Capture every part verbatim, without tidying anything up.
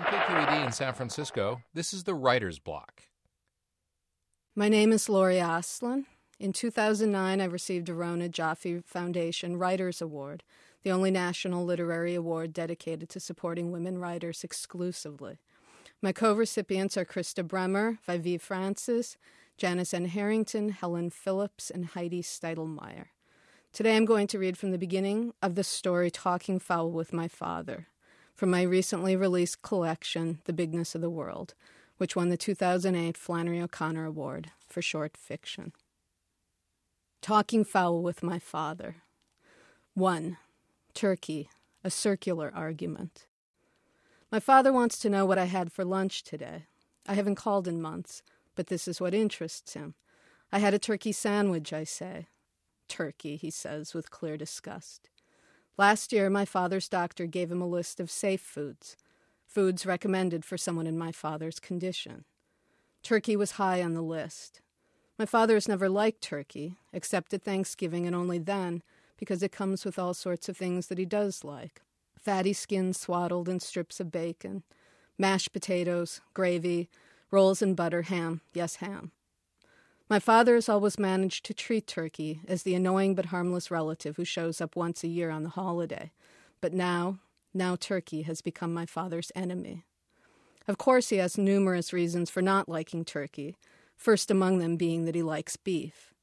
From K Q E D in San Francisco, this is The Writer's Block. My name is Lori Ostlund. In two thousand nine, I received a Rona Jaffe Foundation Writers' Award, the only national literary award dedicated to supporting women writers exclusively. My co-recipients are Krista Bremer, Vivie Francis, Janice N. Harrington, Helen Phillips, and Heidi Steidelmeier. Today I'm going to read from the beginning of the story Talking Fowl with My Father, from my recently released collection, The Bigness of the World, which won the two thousand eight Flannery O'Connor Award for short fiction. Talking Fowl with My Father. One. Turkey, a circular argument. My father wants to know what I had for lunch today. I haven't called in months, but this is what interests him. I had a turkey sandwich, I say. Turkey, he says with clear disgust. Last year, my father's doctor gave him a list of safe foods, foods recommended for someone in my father's condition. Turkey was high on the list. My father has never liked turkey, except at Thanksgiving and only then, because it comes with all sorts of things that he does like. Fatty skin swaddled in strips of bacon, mashed potatoes, gravy, rolls and butter, ham, yes, ham. My father has always managed to treat turkey as the annoying but harmless relative who shows up once a year on the holiday. But now, now turkey has become my father's enemy. Of course, he has numerous reasons for not liking turkey, first among them being that he likes beef.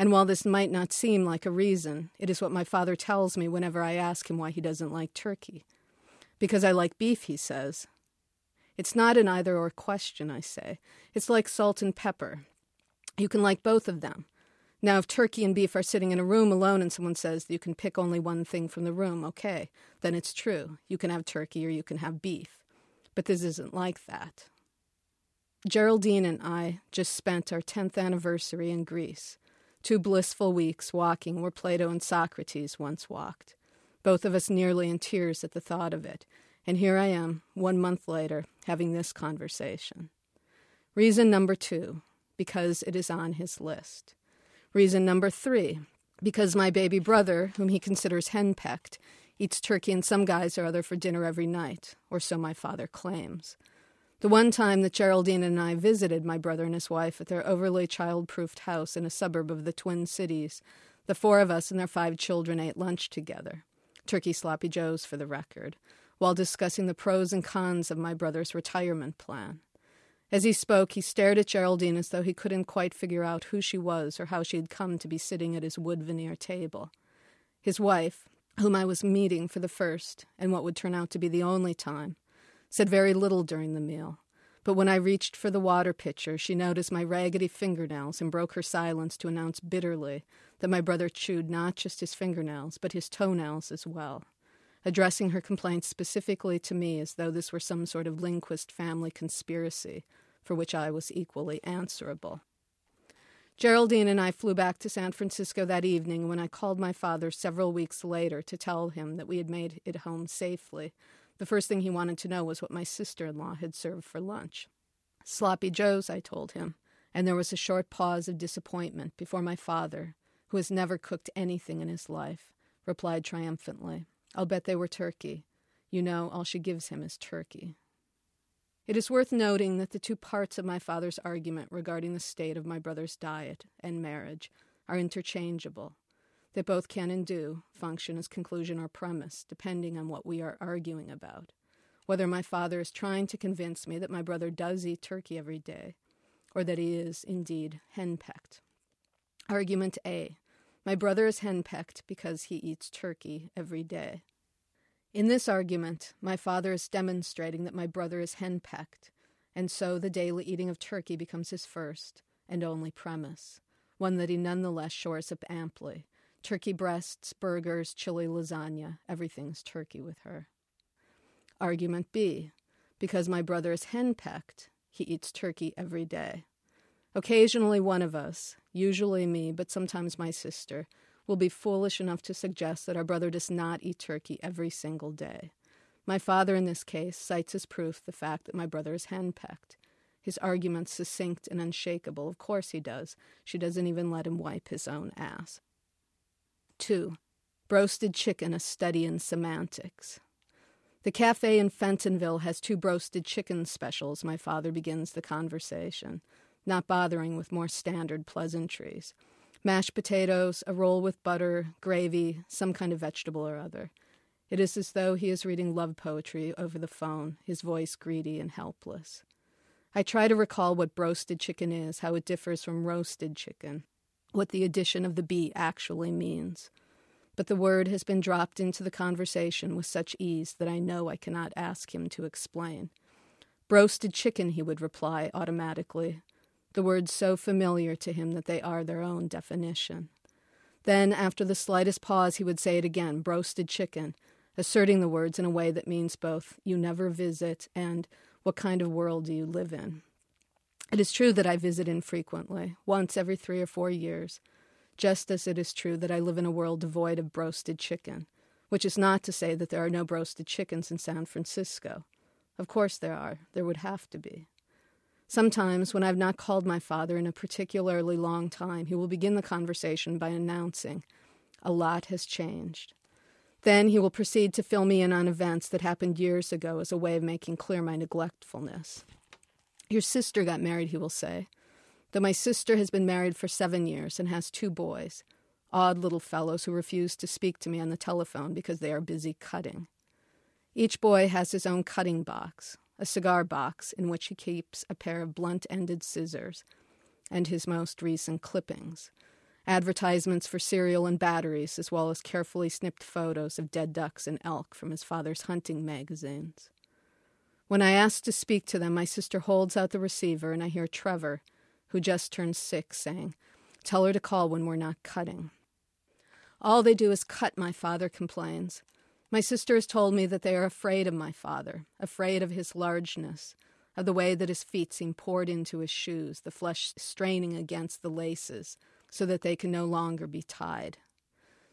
And while this might not seem like a reason, it is what my father tells me whenever I ask him why he doesn't like turkey. Because I like beef, he says. It's not an either-or question, I say. It's like salt and pepper. You can like both of them. Now, if turkey and beef are sitting in a room alone and someone says that you can pick only one thing from the room, okay, then it's true. You can have turkey or you can have beef. But this isn't like that. Geraldine and I just spent our tenth anniversary in Greece. Two blissful weeks walking where Plato and Socrates once walked, both of us nearly in tears at the thought of it, and here I am, one month later, having this conversation. Reason number two, because it is on his list. Reason number three, because my baby brother, whom he considers henpecked, eats turkey in some guise or other for dinner every night, or so my father claims. The one time that Geraldine and I visited my brother and his wife at their overly child-proofed house in a suburb of the Twin Cities, the four of us and their five children ate lunch together, turkey sloppy joes for the record, while discussing the pros and cons of my brother's retirement plan. As he spoke, he stared at Geraldine as though he couldn't quite figure out who she was or how she had come to be sitting at his wood veneer table. His wife, whom I was meeting for the first and what would turn out to be the only time, said very little during the meal, but when I reached for the water pitcher, she noticed my raggedy fingernails and broke her silence to announce bitterly that my brother chewed not just his fingernails, but his toenails as well, addressing her complaint specifically to me as though this were some sort of Lindquist family conspiracy for which I was equally answerable. Geraldine and I flew back to San Francisco that evening when I called my father several weeks later to tell him that we had made it home safely. The first thing he wanted to know was what my sister-in-law had served for lunch. Sloppy Joe's, I told him, and there was a short pause of disappointment before my father, who has never cooked anything in his life, replied triumphantly, "I'll bet they were turkey. You know, all she gives him is turkey." It is worth noting that the two parts of my father's argument regarding the state of my brother's diet and marriage are interchangeable. That both can and do function as conclusion or premise, depending on what we are arguing about. Whether my father is trying to convince me that my brother does eat turkey every day, or that he is, indeed, henpecked. Argument A. My brother is henpecked because he eats turkey every day. In this argument, my father is demonstrating that my brother is henpecked, and so the daily eating of turkey becomes his first and only premise, one that he nonetheless shores up amply. Turkey breasts, burgers, chili, lasagna, everything's turkey with her. Argument B. Because my brother is henpecked, he eats turkey every day. Occasionally one of us, usually me, but sometimes my sister, will be foolish enough to suggest that our brother does not eat turkey every single day. My father, in this case, cites as proof the fact that my brother is henpecked. His argument's succinct and unshakable. Of course he does. She doesn't even let him wipe his own ass. Two. Roasted chicken, a study in semantics. The cafe in Fentonville has two broasted chicken specials, my father begins the conversation, not bothering with more standard pleasantries. Mashed potatoes, a roll with butter, gravy, some kind of vegetable or other. It is as though he is reading love poetry over the phone, his voice greedy and helpless. I try to recall what broasted chicken is, how it differs from roasted chicken, what the addition of the B actually means. But the word has been dropped into the conversation with such ease that I know I cannot ask him to explain. Broasted chicken, he would reply automatically, the words so familiar to him that they are their own definition. Then, after the slightest pause, he would say it again, broasted chicken, asserting the words in a way that means both, you never visit, and what kind of world do you live in? It is true that I visit infrequently, once every three or four years, just as it is true that I live in a world devoid of broasted chicken, which is not to say that there are no broasted chickens in San Francisco. Of course there are. There would have to be. Sometimes, when I have not called my father in a particularly long time, he will begin the conversation by announcing, a lot has changed. Then he will proceed to fill me in on events that happened years ago as a way of making clear my neglectfulness. Your sister got married, he will say, though my sister has been married for seven years and has two boys, odd little fellows who refuse to speak to me on the telephone because they are busy cutting. Each boy has his own cutting box, a cigar box in which he keeps a pair of blunt-ended scissors and his most recent clippings, advertisements for cereal and batteries, as well as carefully snipped photos of dead ducks and elk from his father's hunting magazines. When I ask to speak to them, my sister holds out the receiver, and I hear Trevor, who just turned six, saying, "Tell her to call when we're not cutting." All they do is cut, my father complains. My sister has told me that they are afraid of my father, afraid of his largeness, of the way that his feet seem poured into his shoes, the flesh straining against the laces so that they can no longer be tied.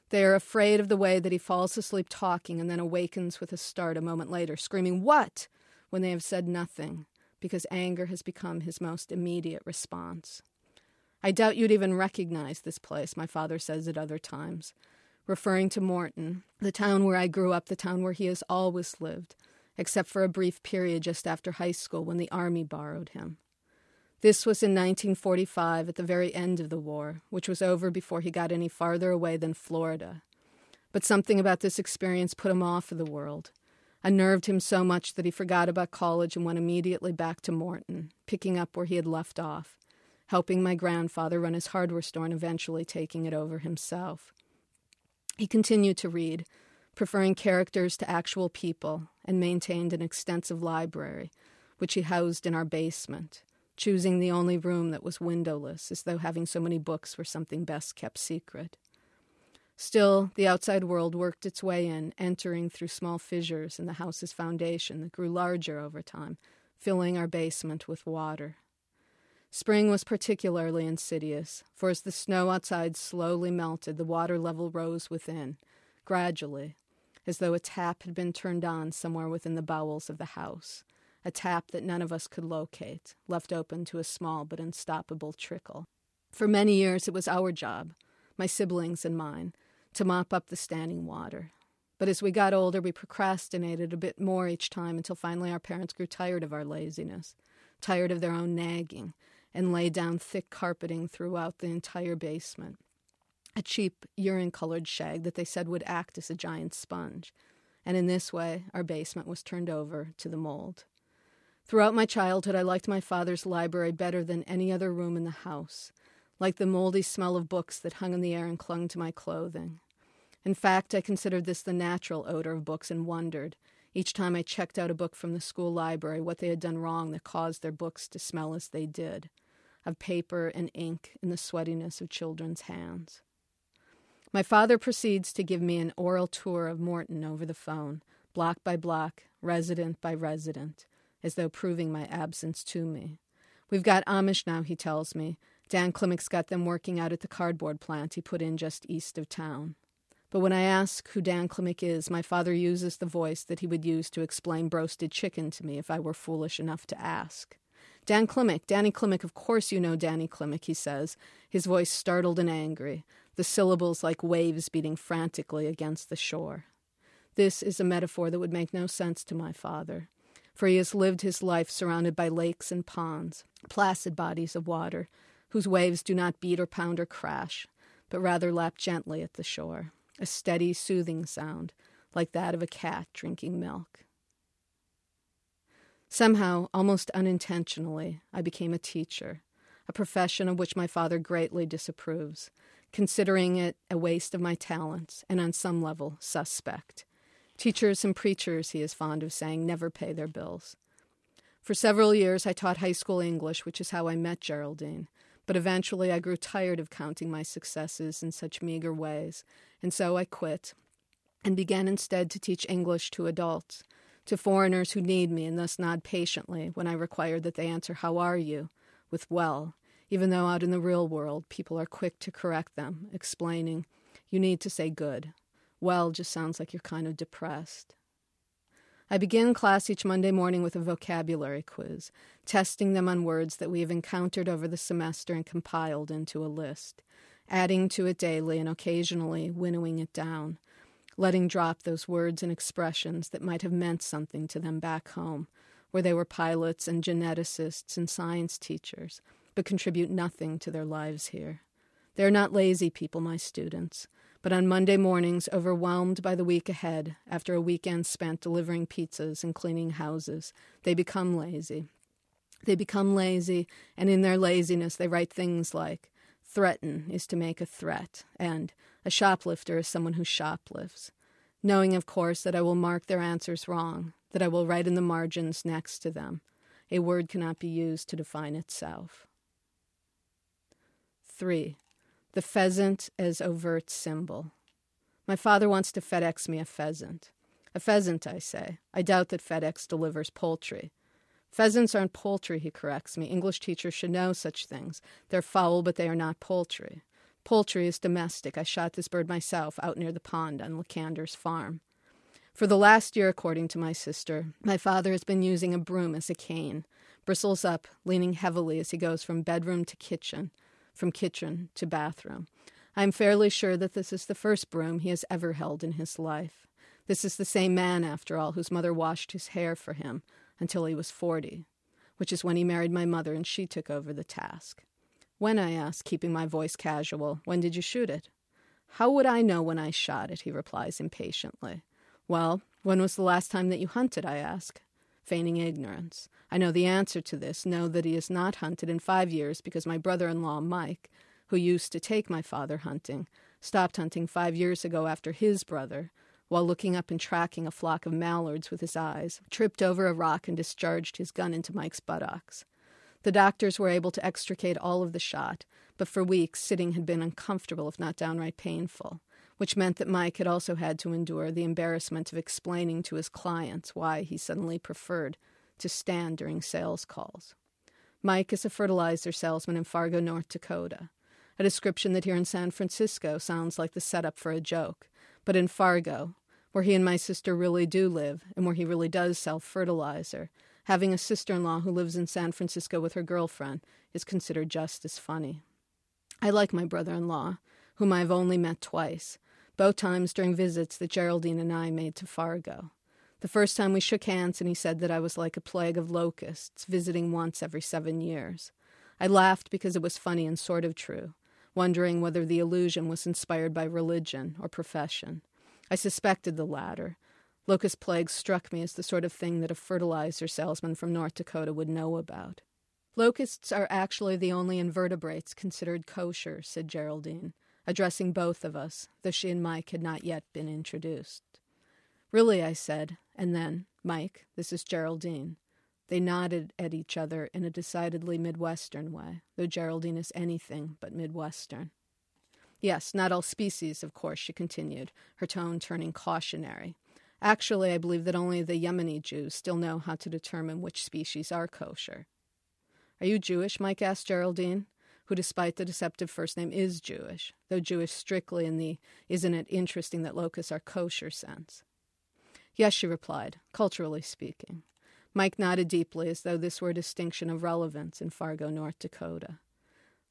They are afraid of the way that he falls asleep talking and then awakens with a start a moment later, screaming, "What?" when they have said nothing, because anger has become his most immediate response. "I doubt you'd even recognize this place," my father says at other times, referring to Morton, the town where I grew up, the town where he has always lived, except for a brief period just after high school when the Army borrowed him. This was in nineteen forty-five, at the very end of the war, which was over before he got any farther away than Florida. But something about this experience put him off of the world, unnerved him so much that he forgot about college and went immediately back to Morton, picking up where he had left off, helping my grandfather run his hardware store and eventually taking it over himself. He continued to read, preferring characters to actual people, and maintained an extensive library, which he housed in our basement, choosing the only room that was windowless, as though having so many books were something best kept secret. Still, the outside world worked its way in, entering through small fissures in the house's foundation that grew larger over time, filling our basement with water. Spring was particularly insidious, for as the snow outside slowly melted, the water level rose within, gradually, as though a tap had been turned on somewhere within the bowels of the house, a tap that none of us could locate, left open to a small but unstoppable trickle. For many years it was our job, my siblings and mine, to mop up the standing water. But as we got older, we procrastinated a bit more each time until finally our parents grew tired of our laziness, tired of their own nagging, and lay down thick carpeting throughout the entire basement, a cheap, urine-colored shag that they said would act as a giant sponge, and in this way our basement was turned over to the mold. Throughout my childhood, I liked my father's library better than any other room in the house, like the moldy smell of books that hung in the air and clung to my clothing. In fact, I considered this the natural odor of books and wondered, each time I checked out a book from the school library, what they had done wrong that caused their books to smell as they did, of paper and ink and the sweatiness of children's hands. My father proceeds to give me an oral tour of Morton over the phone, block by block, resident by resident, as though proving my absence to me. We've got Amish now, he tells me. Dan Klimek's got them working out at the cardboard plant he put in just east of town. But when I ask who Dan Klimek is, my father uses the voice that he would use to explain broasted chicken to me if I were foolish enough to ask. "Dan Klimek, Danny Klimek, of course you know Danny Klimek," he says, his voice startled and angry, the syllables like waves beating frantically against the shore. This is a metaphor that would make no sense to my father, for he has lived his life surrounded by lakes and ponds, placid bodies of water, whose waves do not beat or pound or crash, but rather lap gently at the shore, a steady, soothing sound, like that of a cat drinking milk. Somehow, almost unintentionally, I became a teacher, a profession of which my father greatly disapproves, considering it a waste of my talents, and on some level, suspect. Teachers and preachers, he is fond of saying, never pay their bills. For several years, I taught high school English, which is how I met Geraldine, but eventually I grew tired of counting my successes in such meager ways, and so I quit and began instead to teach English to adults, to foreigners who need me and thus nod patiently when I require that they answer, "How are you?" with "well," even though out in the real world people are quick to correct them, explaining, "You need to say good. Well just sounds like you're kind of depressed." I begin class each Monday morning with a vocabulary quiz, testing them on words that we have encountered over the semester and compiled into a list, adding to it daily and occasionally winnowing it down, letting drop those words and expressions that might have meant something to them back home, where they were pilots and geneticists and science teachers, but contribute nothing to their lives here. They are not lazy people, my students, but on Monday mornings, overwhelmed by the week ahead, after a weekend spent delivering pizzas and cleaning houses, they become lazy. They become lazy, and in their laziness they write things like, "Threaten is to make a threat," and "A shoplifter is someone who shoplifts," knowing, of course, that I will mark their answers wrong, that I will write in the margins next to them, "A word cannot be used to define itself." Three. The pheasant as overt symbol. My father wants to FedEx me a pheasant. "A pheasant," I say. I doubt that FedEx delivers poultry. "Pheasants aren't poultry," he corrects me. "English teachers should know such things. They're fowl, but they are not poultry. Poultry is domestic. I shot this bird myself out near the pond on Lacander's farm." For the last year, according to my sister, my father has been using a broom as a cane, bristles up, leaning heavily as he goes from bedroom to kitchen, from kitchen to bathroom. I am fairly sure that this is the first broom he has ever held in his life. This is the same man, after all, whose mother washed his hair for him until he was forty, which is when he married my mother and she took over the task. "When," I ask, keeping my voice casual, "when did you shoot it?" "How would I know when I shot it?" he replies impatiently. "Well, when was the last time that you hunted?" I ask, feigning ignorance. I know the answer to this, know that he has not hunted in five years because my brother-in-law, Mike, who used to take my father hunting, stopped hunting five years ago after his brother, while looking up and tracking a flock of mallards with his eyes, tripped over a rock and discharged his gun into Mike's buttocks. The doctors were able to extricate all of the shot, but for weeks sitting had been uncomfortable if not downright painful, which meant that Mike had also had to endure the embarrassment of explaining to his clients why he suddenly preferred to stand during sales calls. Mike is a fertilizer salesman in Fargo, North Dakota, a description that here in San Francisco sounds like the setup for a joke, but in Fargo, where he and my sister really do live and where he really does sell fertilizer, having a sister-in-law who lives in San Francisco with her girlfriend is considered just as funny. I like my brother-in-law, whom I have only met twice, both times during visits that Geraldine and I made to Fargo. The first time we shook hands and he said that I was like a plague of locusts, visiting once every seven years. I laughed because it was funny and sort of true, wondering whether the illusion was inspired by religion or profession. I suspected the latter. Locust plague struck me as the sort of thing that a fertilizer salesman from North Dakota would know about. "Locusts are actually the only invertebrates considered kosher," said Geraldine, addressing both of us, though she and Mike had not yet been introduced. "Really," I said, and then, "Mike, this is Geraldine." They nodded at each other in a decidedly Midwestern way, though Geraldine is anything but Midwestern. "Yes, not all species, of course," she continued, her tone turning cautionary. "Actually, I believe that only the Yemeni Jews still know how to determine which species are kosher." "Are you Jewish?" Mike asked Geraldine, who, despite the deceptive first name, is Jewish, though Jewish strictly in the "isn't it interesting that locusts are kosher" sense. "Yes," she replied, "culturally speaking." Mike nodded deeply as though this were a distinction of relevance in Fargo, North Dakota.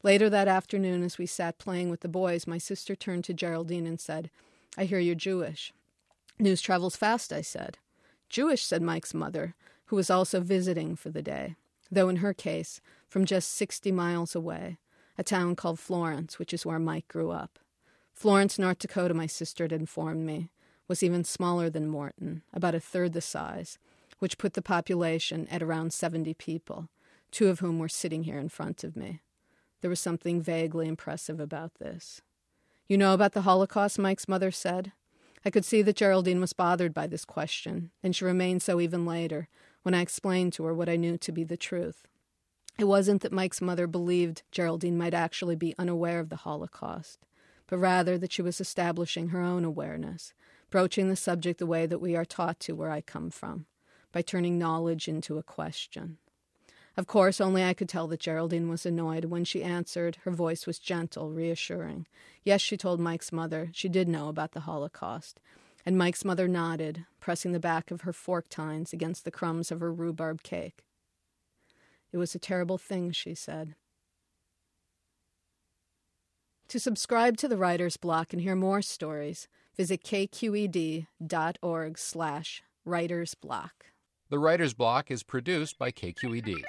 Later that afternoon, as we sat playing with the boys, my sister turned to Geraldine and said, "I hear you're Jewish." News travels fast, I said. Jewish, said Mike's mother, who was also visiting for the day, though in her case, from just sixty miles away, a town called Florence, which is where Mike grew up. Florence, North Dakota, my sister had informed me, was even smaller than Morton, about a third the size, which put the population at around seventy people, two of whom were sitting here in front of me. There was something vaguely impressive about this. You know about the Holocaust, Mike's mother said. I could see that Geraldine was bothered by this question, and she remained so even later, when I explained to her what I knew to be the truth. It wasn't that Mike's mother believed Geraldine might actually be unaware of the Holocaust, but rather that she was establishing her own awareness, broaching the subject the way that we are taught to where I come from, by turning knowledge into a question. Of course, only I could tell that Geraldine was annoyed. When she answered, her voice was gentle, reassuring. Yes, she told Mike's mother she did know about the Holocaust, and Mike's mother nodded, pressing the back of her forked tines against the crumbs of her rhubarb cake. It was a terrible thing, she said. To subscribe to the Writer's Block and hear more stories, visit k q e d dot org slash writers block. The Writer's Block is produced by K Q E D.